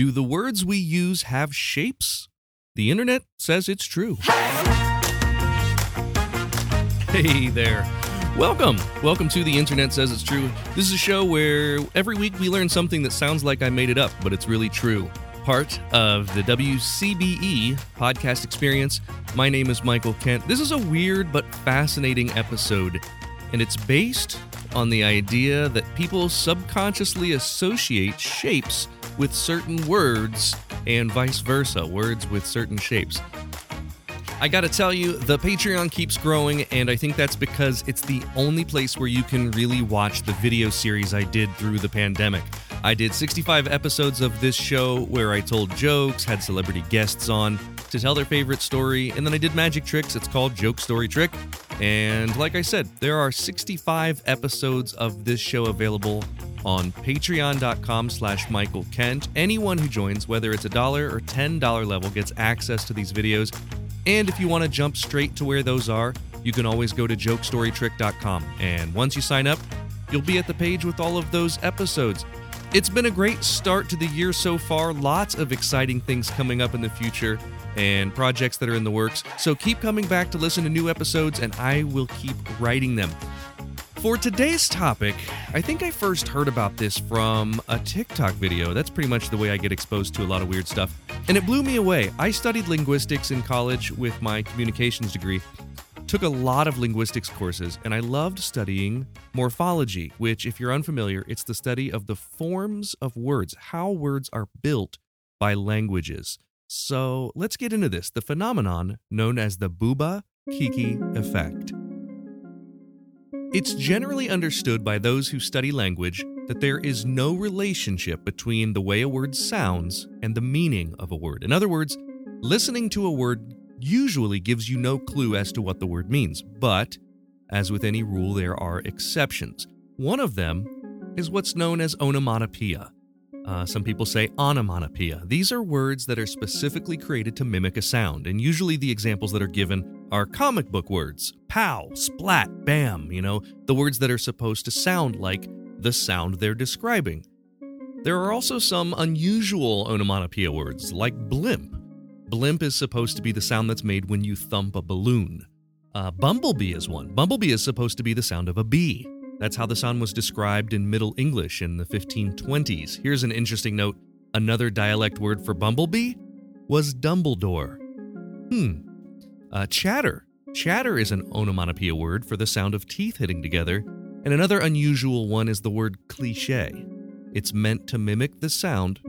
Do the words we use have shapes? The internet says it's true. Hey there. Welcome. Welcome to The Internet Says It's True. This is a show where every week we learn something that sounds like I made it up, but it's really true. Part of the WCBE podcast experience. My name is Michael Kent. This is a weird but fascinating episode, and it's based on the idea that people subconsciously associate shapes with certain words and vice versa, words with certain shapes. I gotta tell you, the Patreon keeps growing, and I think that's because it's the only place where you can really watch the video series I did through the pandemic. I did 65 episodes of this show where I told jokes, had celebrity guests on to tell their favorite story, and then I did magic tricks. It's called Joke Story Trick. And like I said, there are 65 episodes of this show available on patreon.com/Michael Kent. Anyone who joins, whether it's $1 or $10 level, gets access to these videos. And if you want to jump straight to where those are, you can always go to jokestorytrick.com. And once you sign up, you'll be at the page with all of those episodes. It's been a great start to the year so far. Lots of exciting things coming up in the future and projects that are in the works. So keep coming back to listen to new episodes, and I will keep writing them. For today's topic, I think I first heard about this from a TikTok video. That's pretty much the way I get exposed to a lot of weird stuff. And it blew me away. I studied linguistics in college with my communications degree, took a lot of linguistics courses, and I loved studying morphology, which, if you're unfamiliar, it's the study of the forms of words, how words are built by languages. So let's get into this, the phenomenon known as the Bouba Kiki effect. It's generally understood by those who study language that there is no relationship between the way a word sounds and the meaning of a word. In other words, listening to a word usually gives you no clue as to what the word means. But, as with any rule, there are exceptions. One of them is what's known as onomatopoeia. Some people say onomatopoeia. These are words that are specifically created to mimic a sound, and usually the examples that are given are comic book words. Pow, splat, bam, you know, the words that are supposed to sound like the sound they're describing. There are also some unusual onomatopoeia words, like blimp. Blimp is supposed to be the sound that's made when you thump a balloon. Bumblebee is one. Bumblebee is supposed to be the sound of a bee. That's how the sound was described in Middle English in the 1520s. Here's an interesting note. Another dialect word for bumblebee was Dumbledore. Chatter. Chatter is an onomatopoeia word for the sound of teeth hitting together, and another unusual one is the word cliché. It's meant to mimic the sound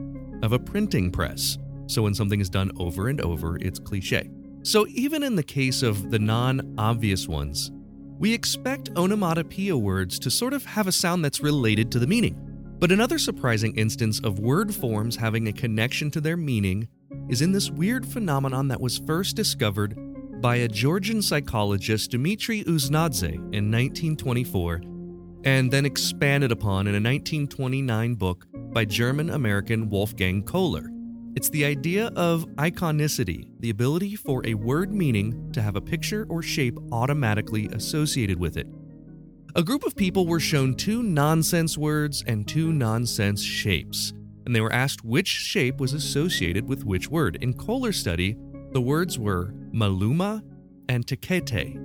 of a printing press. So when something is done over and over, it's cliché. So even in the case of the non-obvious ones, we expect onomatopoeia words to sort of have a sound that's related to the meaning. But another surprising instance of word forms having a connection to their meaning is in this weird phenomenon that was first discovered by a Georgian psychologist, Dmitry Uznadze, in 1924, and then expanded upon in a 1929 book by German-American Wolfgang Kohler. It's the idea of iconicity, the ability for a word meaning to have a picture or shape automatically associated with it. A group of people were shown two nonsense words and two nonsense shapes, and they were asked which shape was associated with which word. In Kohler's study, the words were maluma and tekete.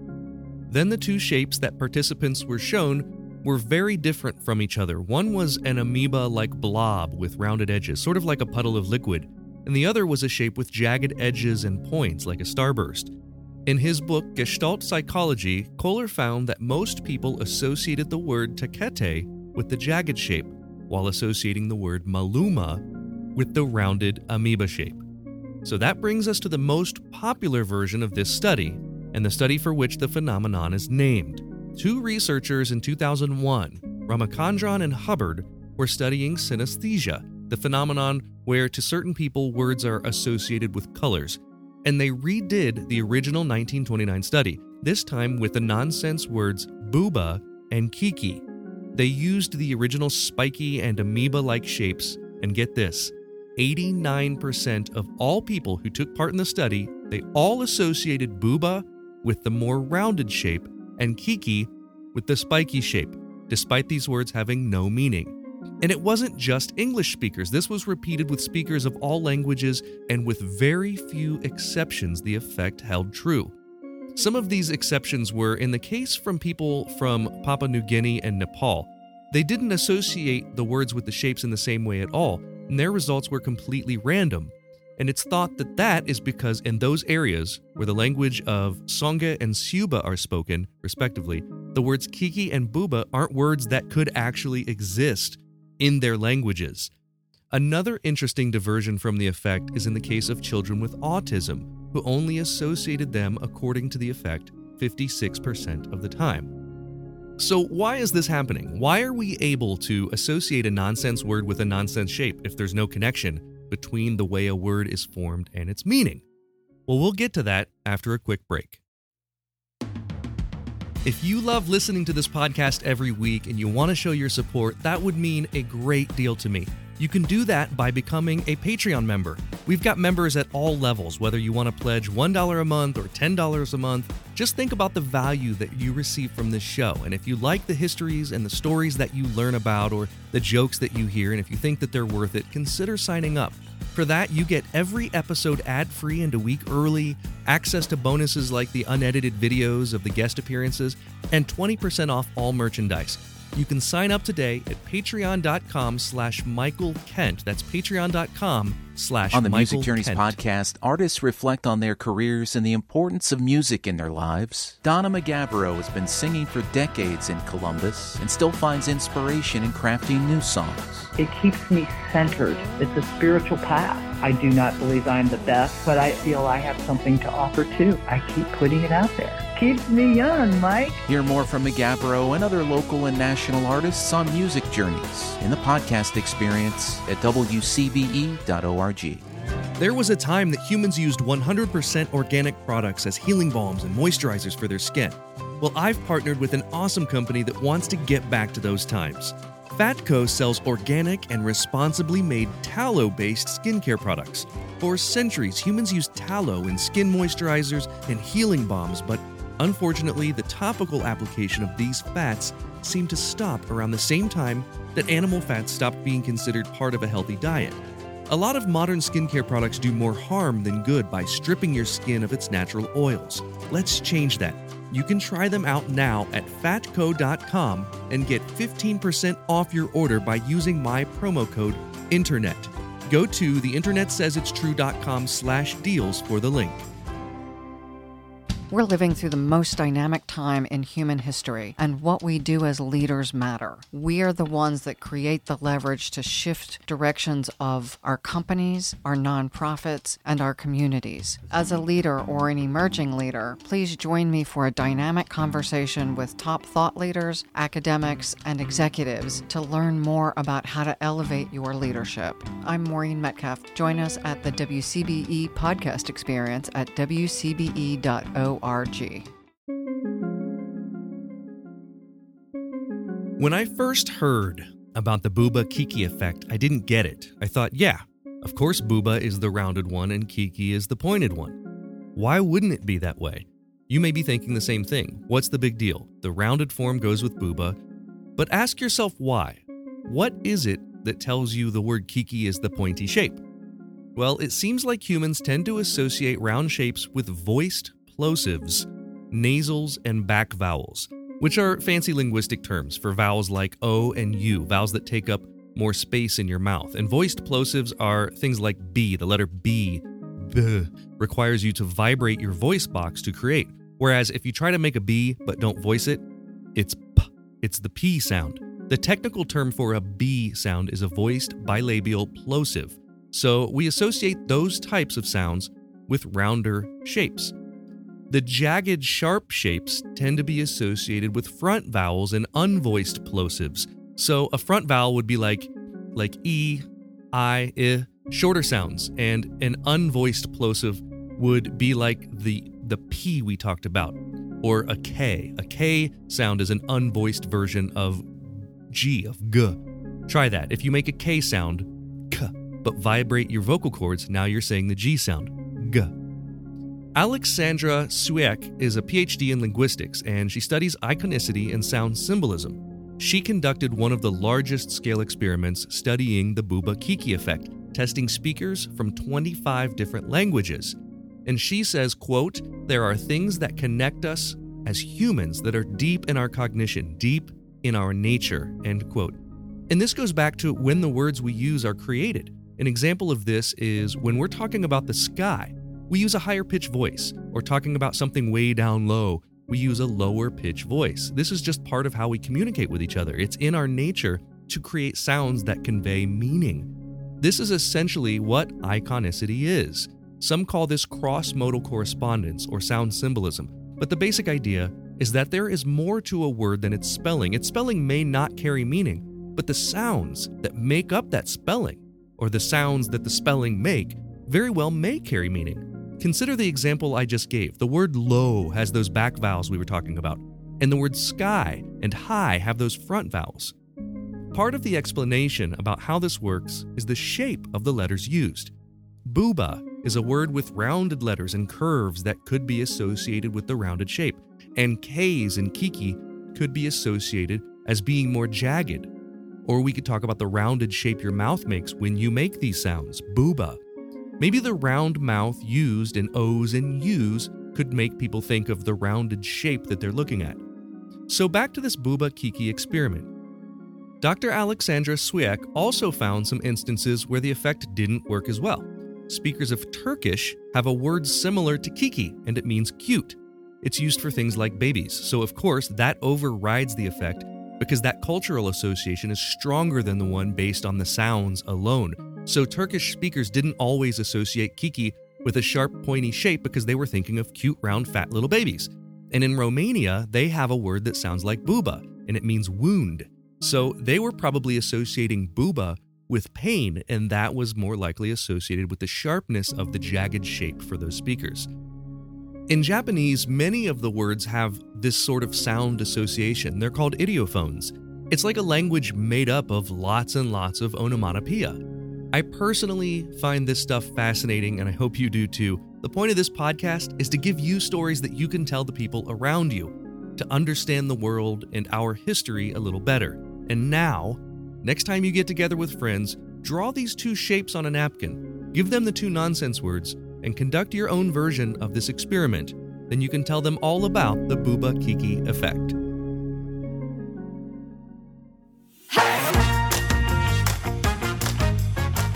Then the two shapes that participants were shown were very different from each other. One was an amoeba-like blob with rounded edges, sort of like a puddle of liquid, and the other was a shape with jagged edges and points, like a starburst. In his book, Gestalt Psychology, Kohler found that most people associated the word tekete with the jagged shape, while associating the word maluma with the rounded amoeba shape. So that brings us to the most popular version of this study, and the study for which the phenomenon is named. Two researchers in 2001, Ramachandran and Hubbard, were studying synesthesia, the phenomenon where to certain people words are associated with colors, and they redid the original 1929 study, this time with the nonsense words booba and kiki. They used the original spiky and amoeba-like shapes, and get this, 89% of all people who took part in the study, they all associated booba with the more rounded shape and kiki with the spiky shape, despite these words having no meaning. And it wasn't just English speakers. This was repeated with speakers of all languages, and with very few exceptions, the effect held true. Some of these exceptions were in the case from people from Papua New Guinea and Nepal. They didn't associate the words with the shapes in the same way at all, and their results were completely random. And it's thought that that is because in those areas where the language of Songa and Suba are spoken, respectively, the words Kiki and Bouba aren't words that could actually exist in their languages. Another interesting diversion from the effect is in the case of children with autism, who only associated them, according to the effect, 56% of the time. So why is this happening? Why are we able to associate a nonsense word with a nonsense shape if there's no connection between the way a word is formed and its meaning? Well, we'll get to that after a quick break. If you love listening to this podcast every week and you want to show your support, that would mean a great deal to me. You can do that by becoming a Patreon member. We've got members at all levels, whether you want to pledge $1 a month or $10 a month. Just think about the value that you receive from this show. And if you like the histories and the stories that you learn about or the jokes that you hear, and if you think that they're worth it, consider signing up. For that, you get every episode ad-free and a week early, access to bonuses like the unedited videos of the guest appearances, and 20% off all merchandise. You can sign up today at patreon.com/Michael Kent. That's patreon.com/Michael Kent. On the Music Journeys podcast, artists reflect on their careers and the importance of music in their lives. Donna McGavro has been singing for decades in Columbus and still finds inspiration in crafting new songs. It keeps me centered. It's a spiritual path. I do not believe I'm the best, but I feel I have something to offer too. I keep putting it out there. Keeps me young, Mike. Hear more from McGavro and other local and national artists on Music Journeys in the podcast experience at WCBE.org. There was a time that humans used 100% organic products as healing balms and moisturizers for their skin. Well, I've partnered with an awesome company that wants to get back to those times. Fatco sells organic and responsibly made tallow-based skincare products. For centuries, humans used tallow in skin moisturizers and healing balms, but unfortunately, the topical application of these fats seemed to stop around the same time that animal fats stopped being considered part of a healthy diet. A lot of modern skincare products do more harm than good by stripping your skin of its natural oils. Let's change that. You can try them out now at fatco.com and get 15% off your order by using my promo code INTERNET. Go to theinternetsaysitstrue.com/deals for the link. We're living through the most dynamic time in human history, and what we do as leaders matter. We are the ones that create the leverage to shift directions of our companies, our nonprofits, and our communities. As a leader or an emerging leader, please join me for a dynamic conversation with top thought leaders, academics, and executives to learn more about how to elevate your leadership. I'm Maureen Metcalf. Join us at the WCBE podcast experience at wcbe.org. When I first heard about the Bouba Kiki effect, I didn't get it. I thought, yeah, of course Bouba is the rounded one and Kiki is the pointed one. Why wouldn't it be that way? You may be thinking the same thing. What's the big deal? The rounded form goes with Bouba. But ask yourself why. What is it that tells you the word Kiki is the pointy shape? Well, it seems like humans tend to associate round shapes with voiced plosives, nasals, and back vowels, which are fancy linguistic terms for vowels like O and U, vowels that take up more space in your mouth. And voiced plosives are things like B. The letter B, B requires you to vibrate your voice box to create. Whereas if you try to make a B but don't voice it, it's P. It's the P sound. The technical term for a B sound is a voiced bilabial plosive. So we associate those types of sounds with rounder shapes. The jagged, sharp shapes tend to be associated with front vowels and unvoiced plosives. So a front vowel would be like E, I, shorter sounds, and an unvoiced plosive would be like the P we talked about, or a K. A K sound is an unvoiced version of G, of G. Try that. If you make a K sound, K, but vibrate your vocal cords, now you're saying the G sound, G. Alexandra Sueck is a PhD in linguistics, and she studies iconicity and sound symbolism. she conducted one of the largest-scale experiments studying the Bouba Kiki effect, testing speakers from 25 different languages. And she says, quote, "There are things that connect us as humans that are deep in our cognition, deep in our nature," end quote. And this goes back to when the words we use are created. An example of this is when we're talking about the sky, we use a higher pitch voice, or talking about something way down low, we use a lower pitch voice. This is just part of how we communicate with each other. It's in our nature to create sounds that convey meaning. This is essentially what iconicity is. Some call this cross-modal correspondence or sound symbolism, but the basic idea is that there is more to a word than its spelling. Its spelling may not carry meaning, but the sounds that make up that spelling, or the sounds that the spelling make, very well may carry meaning. Consider the example I just gave. The word low has those back vowels we were talking about, and the words sky and high have those front vowels. Part of the explanation about how this works is the shape of the letters used. Bouba is a word with rounded letters and curves that could be associated with the rounded shape, and K's in Kiki could be associated as being more jagged. Or we could talk about the rounded shape your mouth makes when you make these sounds, Bouba. Maybe the round mouth used in O's and U's could make people think of the rounded shape that they're looking at. So back to this Bouba Kiki experiment. Dr. Alexandra Sueck also found some instances where the effect didn't work as well. Speakers of Turkish have a word similar to Kiki, and it means cute. It's used for things like babies, so of course that overrides the effect because that cultural association is stronger than the one based on the sounds alone. So Turkish speakers didn't always associate Kiki with a sharp, pointy shape because they were thinking of cute, round, fat little babies. And in Romania, they have a word that sounds like Bouba, and it means wound. So they were probably associating Bouba with pain, and that was more likely associated with the sharpness of the jagged shape for those speakers. In Japanese, many of the words have this sort of sound association. They're called ideophones. It's like a language made up of lots and lots of onomatopoeia. I personally find this stuff fascinating, and I hope you do too. The point of this podcast is to give you stories that you can tell the people around you to understand the world and our history a little better. And now, next time you get together with friends, draw these two shapes on a napkin, give them the two nonsense words, and conduct your own version of this experiment. Then you can tell them all about the Bouba Kiki effect.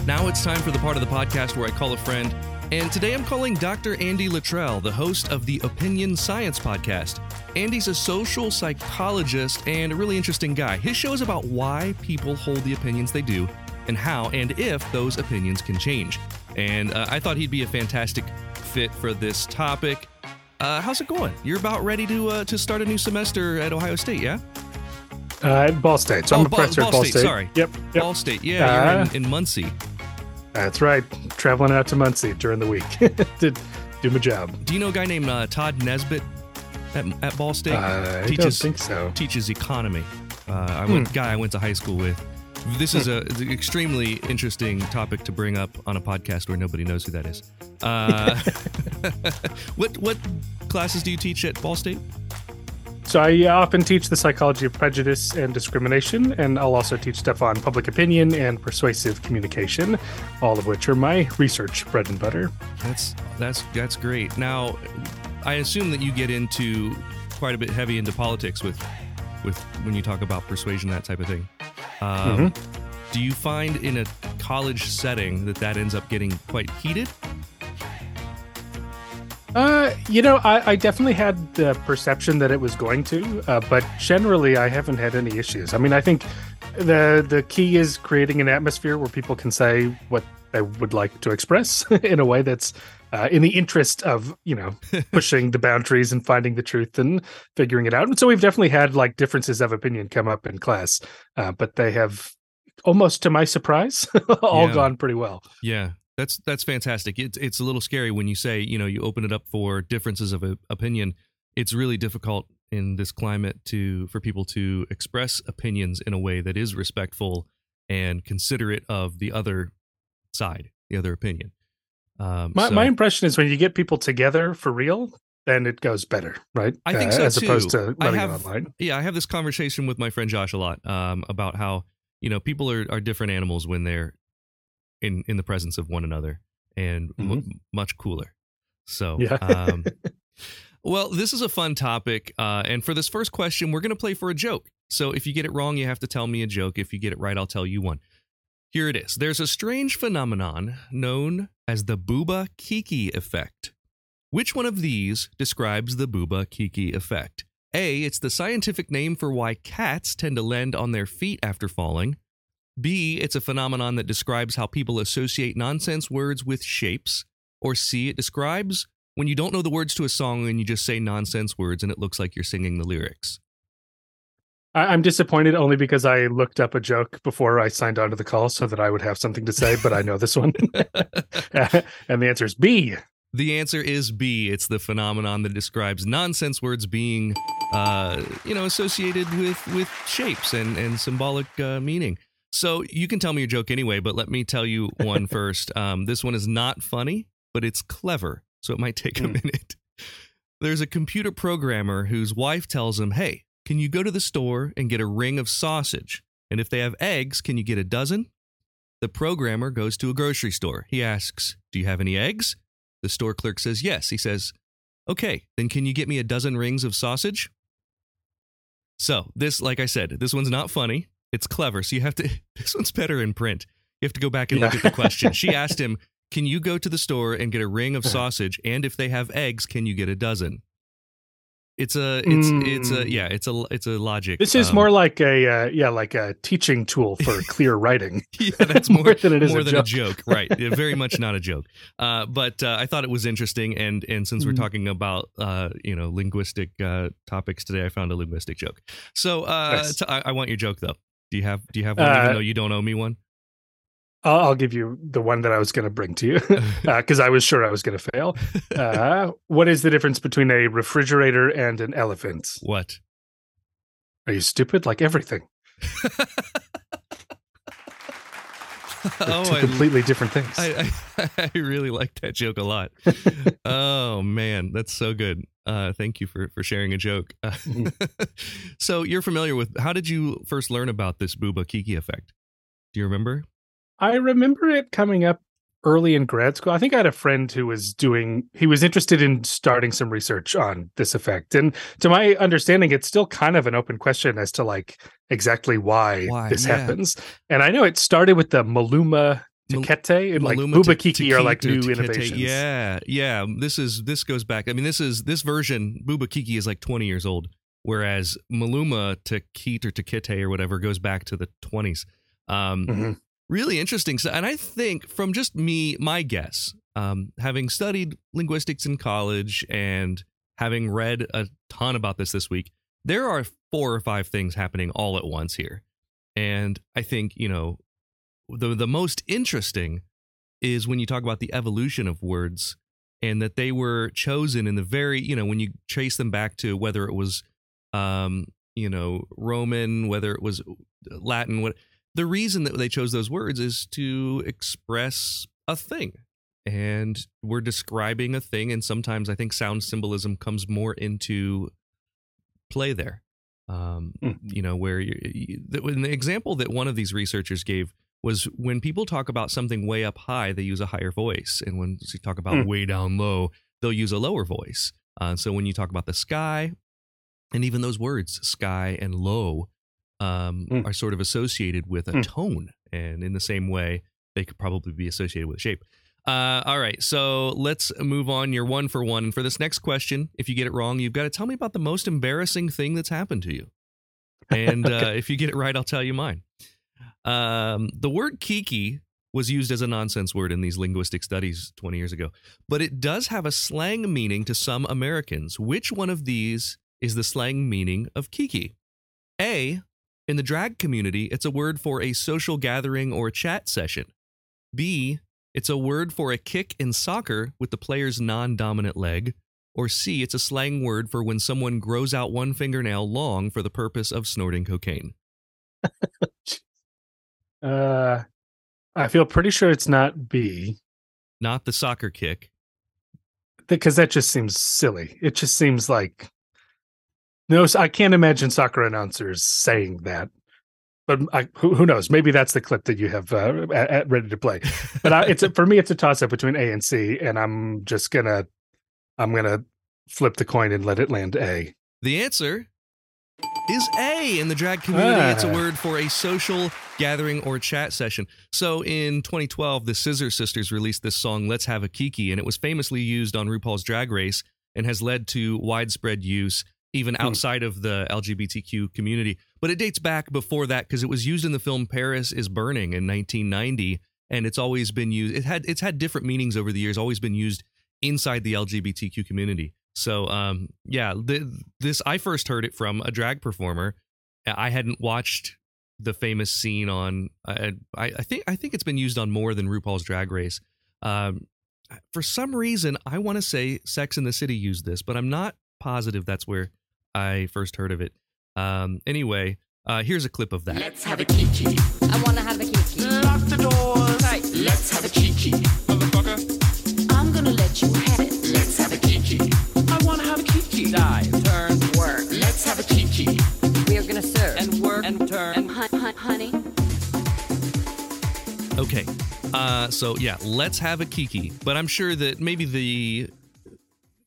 Now it's time for the part of the podcast where I call a friend, and today I'm calling Dr. Andy Luttrell, the host of the Opinion Science Podcast. Andy's a social psychologist and a really interesting guy. His show is about why people hold the opinions they do and how and if those opinions can change. And I thought he'd be a fantastic fit for this topic. How's it going? You're about ready to start a new semester at Ohio State, yeah? Ball State. So I'm a professor at Ball State. Sorry. Yep. Ball State. Yeah, you're in Muncie. That's right. Traveling out to Muncie during the week to do my job. Do you know a guy named Todd Nesbitt at Ball State? I don't think so. Teaches economy. Guy I went to high school with. This is an extremely interesting topic to bring up on a podcast where nobody knows who that is. What classes do you teach at Ball State? So I often teach the psychology of prejudice and discrimination, and I'll also teach stuff on public opinion and persuasive communication, all of which are my research bread and butter. That's great. Now, I assume that you get into quite a bit heavy into politics with when you talk about persuasion, that type of thing. Do you find in a college setting that ends up getting quite heated? I definitely had the perception that it was going to, but generally I haven't had any issues. I mean, I think the key is creating an atmosphere where people can say what they would like to express in a way that's in the interest of, pushing the boundaries and finding the truth and figuring it out. And so we've definitely had like differences of opinion come up in class, but they have, almost to my surprise, all gone pretty well. Yeah. That's fantastic. It's a little scary when you say, you open it up for differences of opinion. It's really difficult in this climate for people to express opinions in a way that is respectful and considerate of the other side, the other opinion. My impression is when you get people together for real, then it goes better, right? I think so, as too. Opposed to letting it online. Yeah, I have this conversation with my friend Josh a lot about how, you know, people are different animals when they're in the presence of one another, and much cooler. So, yeah. Well, this is a fun topic. And for this first question, we're going to play for a joke. So if you get it wrong, you have to tell me a joke. If you get it right, I'll tell you one. Here it is. There's a strange phenomenon known as the Bouba Kiki effect. Which one of these describes the Bouba Kiki effect? A, it's the scientific name for why cats tend to land on their feet after falling. B, it's a phenomenon that describes how people associate nonsense words with shapes. Or C, it describes when you don't know the words to a song and you just say nonsense words and it looks like you're singing the lyrics. I'm disappointed only because I looked up a joke before I signed on to the call so that I would have something to say, but I know this one. And the answer is B. The answer is B. It's the phenomenon that describes nonsense words being, associated with shapes and symbolic meaning. So you can tell me your joke anyway, but let me tell you one first. This one is not funny, but it's clever, so it might take a minute. There's a computer programmer whose wife tells him, hey, can you go to the store and get a ring of sausage? And if they have eggs, can you get a dozen? The programmer goes to a grocery store. He asks, do you have any eggs? The store clerk says, yes. He says, okay, then can you get me a dozen rings of sausage? So this, like I said, this one's not funny. It's clever, so you have to, this one's better in print. You have to go back and look at the question. She asked him, can you go to the store and get a ring of sausage? And if they have eggs, can you get a dozen? It's a logic. This is more like a teaching tool for clear writing. Yeah, that's more than it is a joke. Right. Very much not a joke. But I thought it was interesting. And since we're talking about, linguistic topics today, I found a linguistic joke. So nice. I want your joke, though. Do you have one, even though you don't owe me one? I'll give you the one that I was going to bring to you because I was sure I was going to fail. What is the difference between a refrigerator and an elephant? What? Are you stupid? Like everything. Two completely different things. I really like that joke a lot. Oh, man, that's so good. Thank you for sharing a joke. So you're familiar with, how did you first learn about this Bouba Kiki effect? Do you remember? I remember it coming up early in grad school. I think I had a friend who was interested in starting some research on this effect. And to my understanding, it's still kind of an open question as to like exactly why this happens. And I know it started with the Maluma Tikete and like Bouba Kiki are like new innovations. Yeah. Yeah. This goes back. I mean, this version, Bouba Kiki is like 20 years old, whereas Maluma Tikete or Tikete or whatever goes back to the 20s. Really interesting. So, and I think from just my guess, having studied linguistics in college and having read a ton about this week, there are 4 or 5 things happening all at once here. And I think, the most interesting is when you talk about the evolution of words and that they were chosen in the very, when you trace them back to whether it was, Roman, whether it was Latin, the reason that they chose those words is to express a thing, and we're describing a thing. And sometimes I think sound symbolism comes more into play there. Where the example that one of these researchers gave was when people talk about something way up high, they use a higher voice. And when you talk about way down low, they'll use a lower voice. So when you talk about the sky and even those words, sky and low, are sort of associated with a tone, and in the same way, they could probably be associated with a shape. All right, so let's move on. You're 1 for 1. And for this next question, if you get it wrong, you've got to tell me about the most embarrassing thing that's happened to you. And if you get it right, I'll tell you mine. The word Kiki was used as a nonsense word in these linguistic studies 20 years ago, but it does have a slang meaning to some Americans. Which one of these is the slang meaning of Kiki? A, in the drag community, it's a word for a social gathering or chat session. B, it's a word for a kick in soccer with the player's non-dominant leg. Or C, it's a slang word for when someone grows out one fingernail long for the purpose of snorting cocaine. I feel pretty sure it's not B. Not the soccer kick. because that just seems silly. It just seems like, no, I can't imagine soccer announcers saying that. But who knows? Maybe that's the clip that you have ready to play. But for me, it's a toss-up between A and C, and I'm just gonna flip the coin and let it land A. The answer is A in the drag community. It's a word for a social gathering or chat session. So in 2012, the Scissor Sisters released this song, "Let's Have a Kiki," and it was famously used on RuPaul's Drag Race and has led to widespread use even outside of the LGBTQ community. But it dates back before that because it was used in the film Paris is Burning in 1990, and it's always been used. It's had different meanings over the years, always been used inside the LGBTQ community. So, I first heard it from a drag performer. I hadn't watched the famous scene on, I think it's been used on more than RuPaul's Drag Race. For some reason, I want to say Sex and the City used this, but I'm not positive that's where I first heard of it. Anyway, here's a clip of that. Let's have a kiki. I want to have a kiki. Lock the doors. Right. Let's have a kiki. Motherfucker. I'm going to let you have it. Let's have a kiki. I want to have a kiki. Dive, turn, work. Let's have a kiki. We are going to serve and work and turn and honey. Okay. Let's have a kiki. But I'm sure that maybe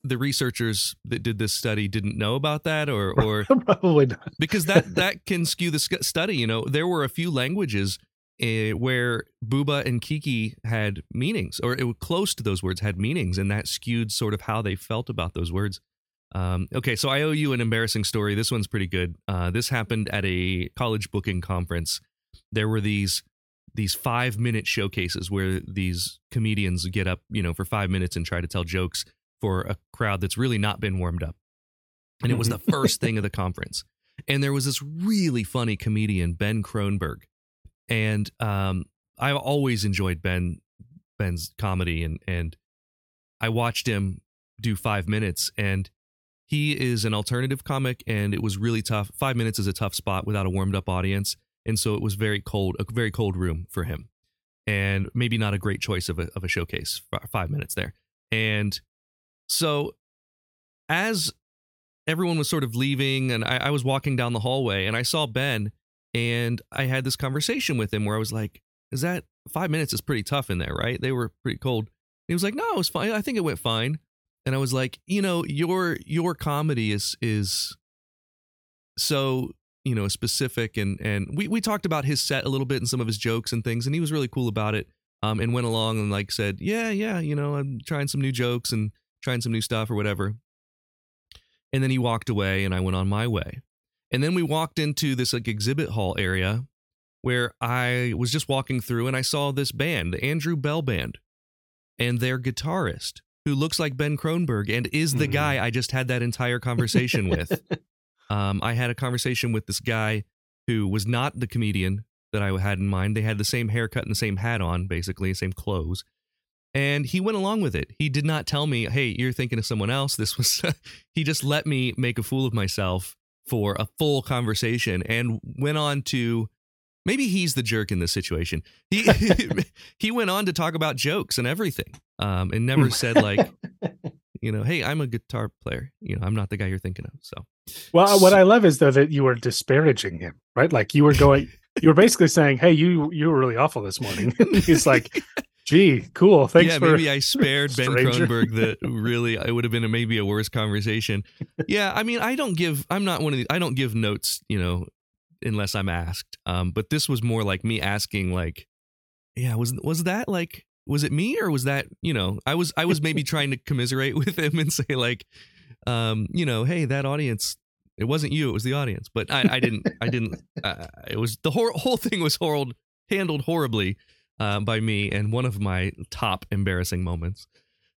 the researchers that did this study didn't know about that or probably not, because that can skew the study. You know, there were a few languages where Bouba and Kiki had meanings, or it was close to those words had meanings, and that skewed sort of how they felt about those words. So I owe you an embarrassing story. This one's pretty good. This happened at a college booking conference. There were these 5-minute showcases where these comedians get up, you know, for 5 minutes and try to tell jokes for a crowd that's really not been warmed up. And it was the first thing of the conference. And there was this really funny comedian, Ben Kronberg. And I always enjoyed Ben's comedy. And I watched him do 5 minutes. And he is an alternative comic. And it was really tough. 5 minutes is a tough spot without a warmed up audience. And so it was a very cold room for him. And maybe not a great choice of a showcase, 5 minutes there. And so as everyone was sort of leaving, and I was walking down the hallway, and I saw Ben, and I had this conversation with him where I was like, is that 5 minutes is pretty tough in there, right? They were pretty cold. And he was like, no, it was fine. I think it went fine. And I was like, you know, your comedy is so, you know, specific. And we talked about his set a little bit and some of his jokes and things, and he was really cool about it, and went along and like said, yeah, you know, I'm trying some new jokes and trying some new stuff or whatever. And then he walked away and I went on my way. And then we walked into this like exhibit hall area where I was just walking through, and I saw this band, the Andrew Bell Band, and their guitarist, who looks like Ben Kronberg and is the guy I just had that entire conversation with. I had a conversation with this guy who was not the comedian that I had in mind. They had the same haircut and the same hat on, basically, same clothes. And he went along with it. He did not tell me, hey, you're thinking of someone else. This was, he just let me make a fool of myself for a full conversation, and went on to, maybe he's the jerk in this situation. He went on to talk about jokes and everything, and never said like, you know, hey, I'm a guitar player. You know, I'm not the guy you're thinking of. So, well, what I love is though that you were disparaging him, right? Like you were basically saying, hey, you were really awful this morning. He's like, gee, cool. Thanks for... Yeah, maybe I spared Ben Kronberg that really, it would have been maybe a worse conversation. Yeah, I mean, I don't give notes, you know, unless I'm asked. But this was more like me asking like, yeah, was that like, was it me or was that, you know, I was maybe trying to commiserate with him and say like, you know, hey, that audience, it wasn't you, it was the audience. But I didn't, it was, the whole thing was handled horribly by me, and one of my top embarrassing moments.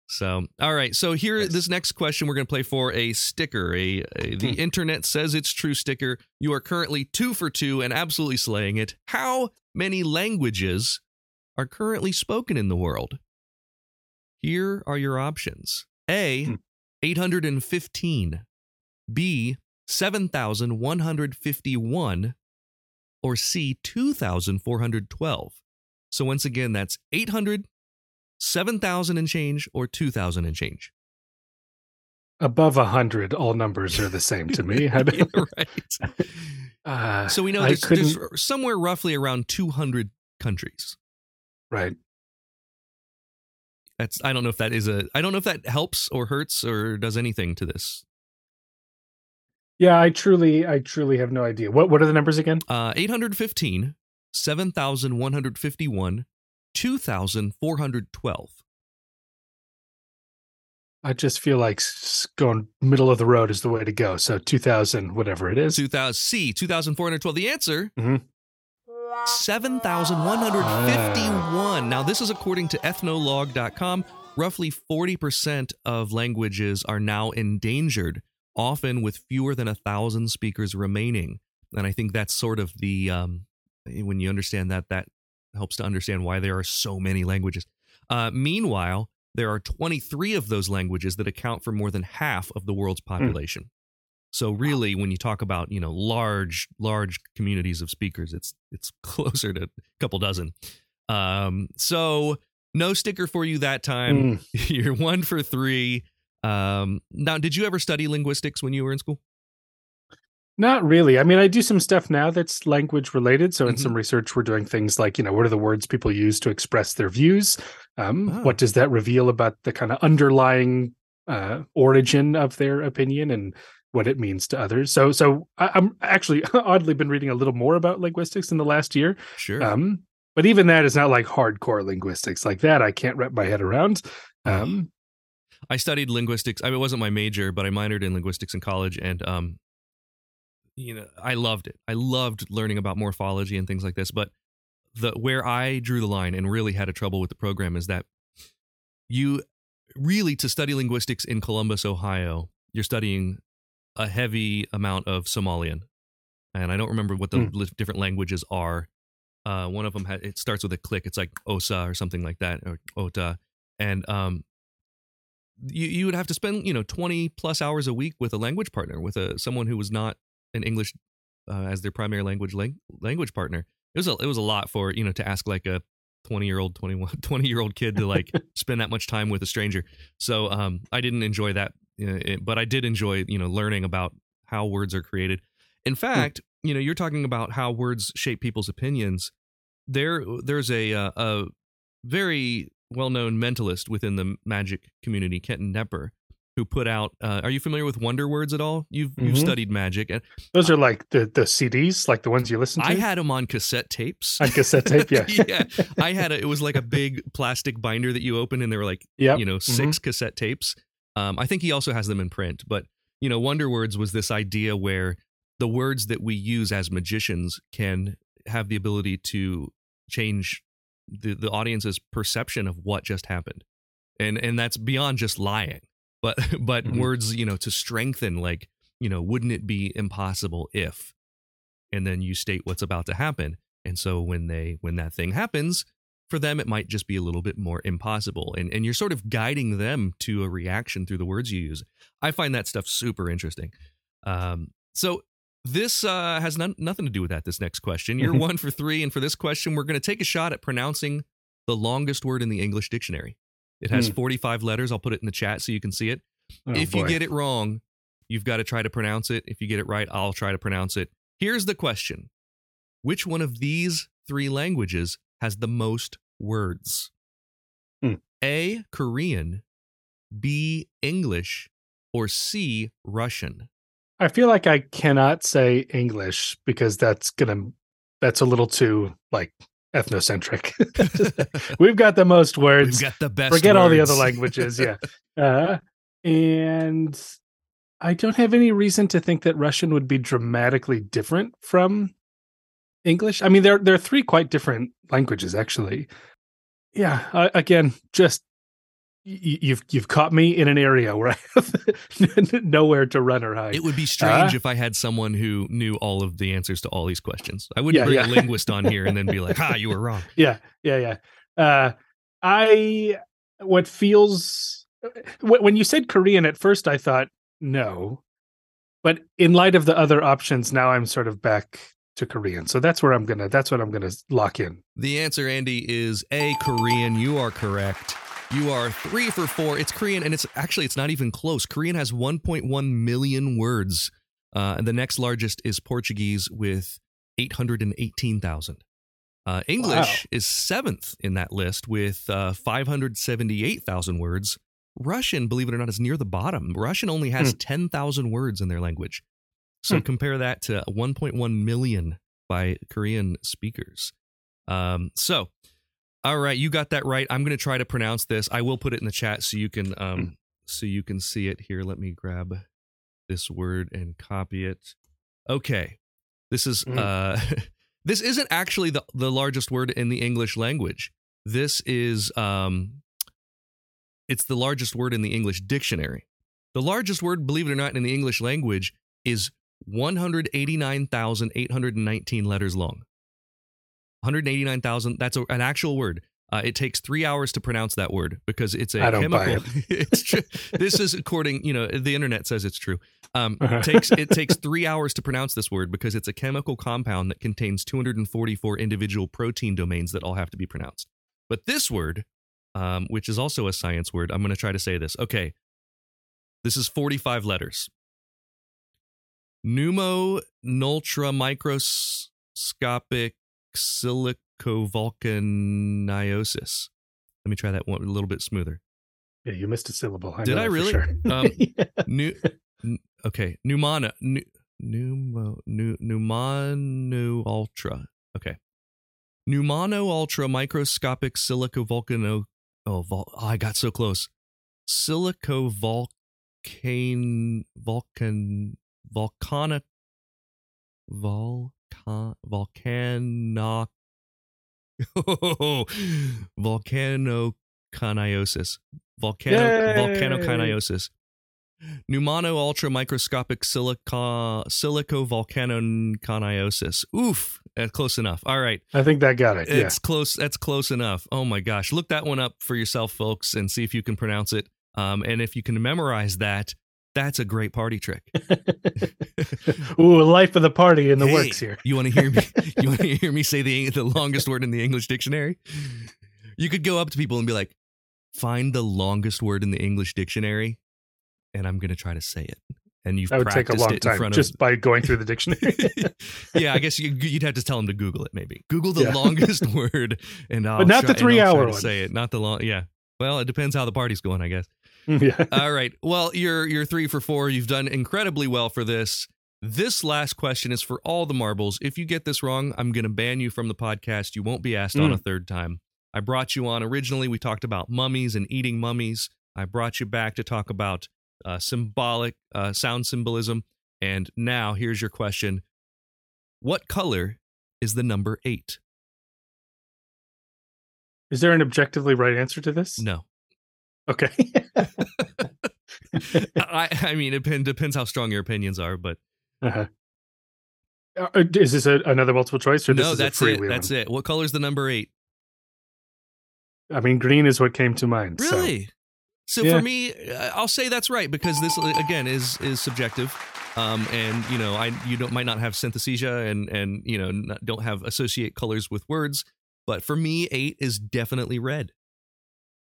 So, all right. So here, This next question, we're going to play for a sticker, the internet says it's true sticker. You are currently 2 for 2 and absolutely slaying it. How many languages are currently spoken in the world? Here are your options. A, 815, B, 7,151, or C, 2,412. So once again, that's 800, 7,000 and change, or 2,000 and change. above 100, all numbers are the same to me. Right. So we know there's somewhere roughly around 200 countries. Right. I don't know if that is I don't know if that helps or hurts or does anything to this. Yeah, I truly have no idea. What are the numbers again? 815, 7,151, 2,412. I just feel like going middle of the road is the way to go. So 2,000, whatever it is. 2,412. The answer, 7,151. Now, this is according to ethnologue.com. Roughly 40% of languages are now endangered, often with fewer than 1,000 speakers remaining. And I think that's sort of the, when you understand that, that helps to understand why there are so many languages. Meanwhile, there are 23 of those languages that account for more than half of the world's population. So really, when you talk about, you know, large communities of speakers, it's closer to a couple dozen. So no sticker for you that time. You're 1 for 3. Now, did you ever study linguistics when you were in school? Not really. I mean, I do some stuff now that's language related. So in some research, we're doing things like, you know, what are the words people use to express their views? What does that reveal about the kind of underlying origin of their opinion and what it means to others? So I'm actually oddly been reading a little more about linguistics in the last year. Sure. But even that is not like hardcore linguistics like that. I can't wrap my head around. I studied linguistics. I mean, it wasn't my major, but I minored in linguistics in college, and you know, I loved it. I loved learning about morphology and things like this. But where I drew the line and really had a trouble with the program is that you really, to study linguistics in Columbus, Ohio, you're studying a heavy amount of Somalian. And I don't remember what the different languages are. One of them, it starts with a click. It's like Osa or something like that, or Ota. And you would have to spend, you know, 20 plus hours a week with a language partner, with someone who was not in English as their primary language partner. It was a lot for, you know, to ask like a 20-year-old kid to like spend that much time with a stranger. So I didn't enjoy that, but I did enjoy, you know, learning about how words are created. In fact, you know, you're talking about how words shape people's opinions. There's a very well-known mentalist within the magic community, Kenton Knepper, who put out, are you familiar with Wonder Words at all? You've studied magic. And those are like the CDs, like the ones you listen to? I had them on cassette tapes. On cassette tape, yeah. Yeah. I had it was like a big plastic binder that you open, and there were like, you know, 6 cassette tapes. I think he also has them in print. But, you know, Wonder Words was this idea where the words that we use as magicians can have the ability to change the audience's perception of what just happened. And that's beyond just lying. But words, you know, to strengthen, like, you know, wouldn't it be impossible if, and then you state what's about to happen. And so when that thing happens, for them, it might just be a little bit more impossible. And you're sort of guiding them to a reaction through the words you use. I find that stuff super interesting. So this has nothing to do with that, this next question. You're 1 for 3. And for this question, we're going to take a shot at pronouncing the longest word in the English dictionary. It has 45 letters. I'll put it in the chat so you can see it. Oh, if you get it wrong, you've got to try to pronounce it. If you get it right, I'll try to pronounce it. Here's the question. Which one of these 3 languages has the most words? A, Korean, B, English, or C, Russian? I feel like I cannot say English because that's a little too, like, ethnocentric. We've got the most words. We've got the best Forget words. All the other languages. Yeah. And I don't have any reason to think that Russian would be dramatically different from English. I mean, there are 3 quite different languages, actually. Yeah. Again, just you've caught me in an area where I have nowhere to run or hide. It would be strange if I had someone who knew all of the answers to all these questions. I wouldn't bring a linguist on here and then be like, you were wrong. Yeah. When you said Korean at first, I thought no, but in light of the other options, now I'm sort of back to Korean. So that's what I'm going to lock in. The answer, Andy, is A, Korean. You are correct. You are 3 for 4. It's Korean, and it's not even close. Korean has 1.1 million words. And the next largest is Portuguese with 818,000. English is 7th in that list with 578,000 words. Russian, believe it or not, is near the bottom. Russian only has 10,000 words in their language. So compare that to 1.1 million by Korean speakers. All right, you got that right. I'm going to try to pronounce this. I will put it in the chat so you can see it here. Let me grab this word and copy it. Okay, this is this isn't actually the largest word in the English language. This is it's the largest word in the English dictionary. The largest word, believe it or not, in the English language is 189,819 letters long. 189,000. That's an actual word. It takes 3 hours to pronounce that word because it's a chemical. It's true. This is according, the internet says it's true. It takes 3 hours to pronounce this word because it's a chemical compound that contains 244 individual protein domains that all have to be pronounced. But this word, which is also a science word, I'm going to try to say this. Okay, this is 45 letters. Pneumonoultramicroscopicsilicovolcanoconiosis. Let me try that one a little bit smoother. Yeah, you missed a syllable. Did I really? Sure. Pneumonoultramicroscopicsilicovolcanoconiosis. I got so close. Volcanoconiosis. Pneumonoultramicroscopicsilicovolcanoconiosis. Oof, that's close enough. All right, I think that got it. It's close. That's close enough. Oh my gosh, look that one up for yourself, folks, and see if you can pronounce it. And if you can memorize that, that's a great party trick. Ooh, life of the party in the works here. You want to hear me? You want to hear me say the longest word in the English dictionary? You could go up to people and be like, "Find the longest word in the English dictionary," and I'm going to try to say it. And you've practiced it in front of... That would take a long time just by going through the dictionary. Yeah, I guess you'd have to tell them to Google it. Maybe Google the longest word, and I'll but not try, the 3 hour one. Say it, not the long. Yeah. Well, it depends how the party's going, I guess. Yeah. All right. Well, you're 3 for 4. You've done incredibly well for this. This last question is for all the marbles. If you get this wrong, I'm going to ban you from the podcast. You won't be asked on a third time. I brought you on originally. We talked about mummies and eating mummies. I brought you back to talk about sound symbolism. And now here's your question. What color is the number 8? Is there an objectively right answer to this? No. Okay. I mean, it depends how strong your opinions are, but is this another multiple choice? Or no, that's it. That's it. What color is the number 8? I mean, green is what came to mind. Really? So for me, I'll say that's right because this again is subjective, and you might not have synesthesia and don't have associate colors with words, but for me, 8 is definitely red.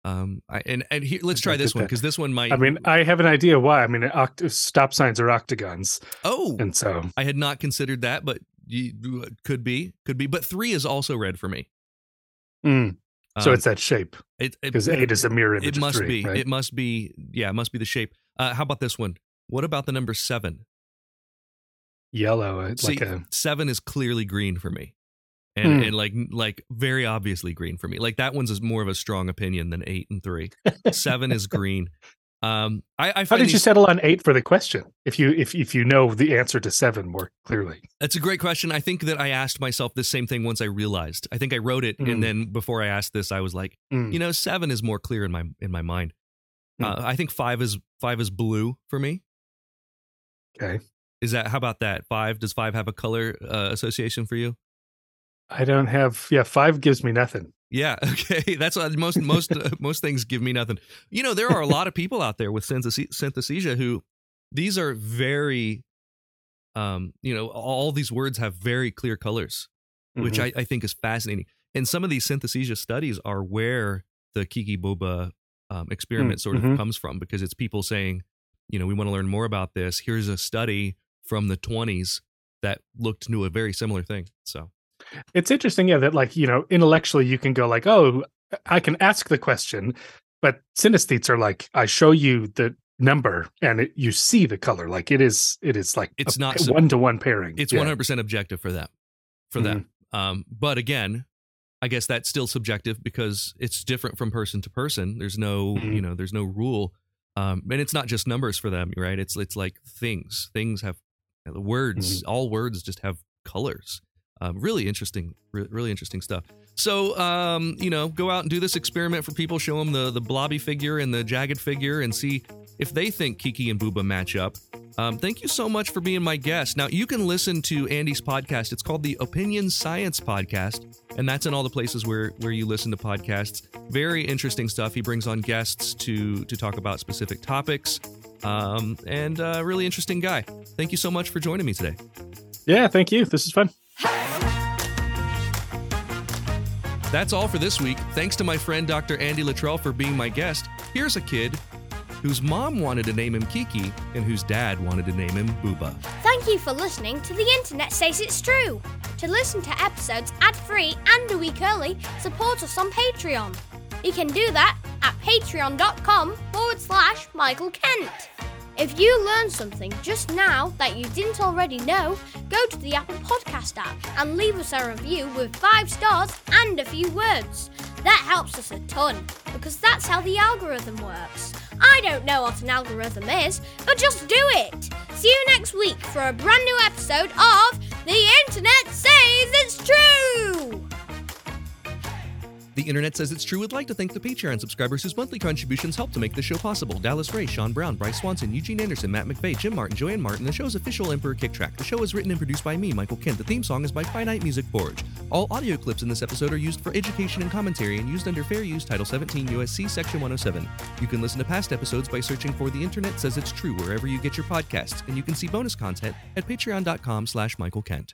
Here, let's try this one because this one might... I mean, I have an idea why. I mean, stop signs are octagons. Oh, and so I had not considered that, but could be. But 3 is also red for me. So it's that shape. Because 8 is a mirror image. It must be. Right? It must be. Yeah, it must be the shape. How about this one? What about the number 7? Yellow. It's 7 is clearly green for me. And like very obviously green for me. Like that one's more of a strong opinion than 8 and 3. 7 is green. I find... How did you settle on 8 for the question? If you know the answer to 7 more clearly, that's a great question. I think that I asked myself the same thing once I realized. I think I wrote it, and then before I asked this, I was like, 7 is more clear in my mind. I think 5 is blue for me. Okay, is that... how about that? 5, does 5 have a color association for you? I don't have... 5 gives me nothing. Yeah, okay. That's most things give me nothing. There are a lot of people out there with synesthesia who... these are very all these words have very clear colors, which I think is fascinating. And some of these synesthesia studies are where the Kiki Bouba experiment sort of comes from, because it's people saying, you know, we want to learn more about this. Here's a study from the 20s that looked into a very similar thing. So it's interesting, yeah, that, like, you know, intellectually you can go like, oh, I can ask the question, but synesthetes are like, I show you the number and it, you see the color. Like it is like it's not one-to-one pairing. It's 100% objective for them. But again, I guess that's still subjective because it's different from person to person. There's no, you know, there's no rule. And it's not just numbers for them, right? It's like things. Things have the words. All words just have colors. Really interesting, really interesting stuff. So, you know, go out and do this experiment for people. Show them the blobby figure and the jagged figure and see if they think Kiki and Bouba match up. Thank you so much for being my guest. Now, you can listen to Andy's podcast. It's called the Opinion Science Podcast, and that's in all the places where you listen to podcasts. Very interesting stuff. He brings on guests to talk about specific topics, and a really interesting guy. Thank you so much for joining me today. Yeah, thank you. This is fun. That's all for this week. Thanks to my friend Dr. Andy Luttrell for being my guest. Here's a kid whose mom wanted to name him Kiki and whose dad wanted to name him Bouba. Thank you for listening to The Internet Says It's True. To listen to episodes ad-free and a week early, support us on Patreon. You can do that at patreon.com/Michael Kent. If you learned something just now that you didn't already know, go to the Apple Podcast app and leave us a review with 5 stars and a few words. That helps us a ton, because that's how the algorithm works. I don't know what an algorithm is, but just do it! See you next week for a brand new episode of The Internet Says It's True! The Internet Says It's True would like to thank the Patreon subscribers whose monthly contributions help to make this show possible. Dallas Ray, Sean Brown, Bryce Swanson, Eugene Anderson, Matt McVeigh, Jim Martin, Joanne Martin, the show's official Emperor Kick Track. The show is written and produced by me, Michael Kent. The theme song is by Finite Music Forge. All audio clips in this episode are used for education and commentary and used under Fair Use Title 17 USC Section 107. You can listen to past episodes by searching for The Internet Says It's True wherever you get your podcasts, and you can see bonus content at patreon.com/Michael Kent.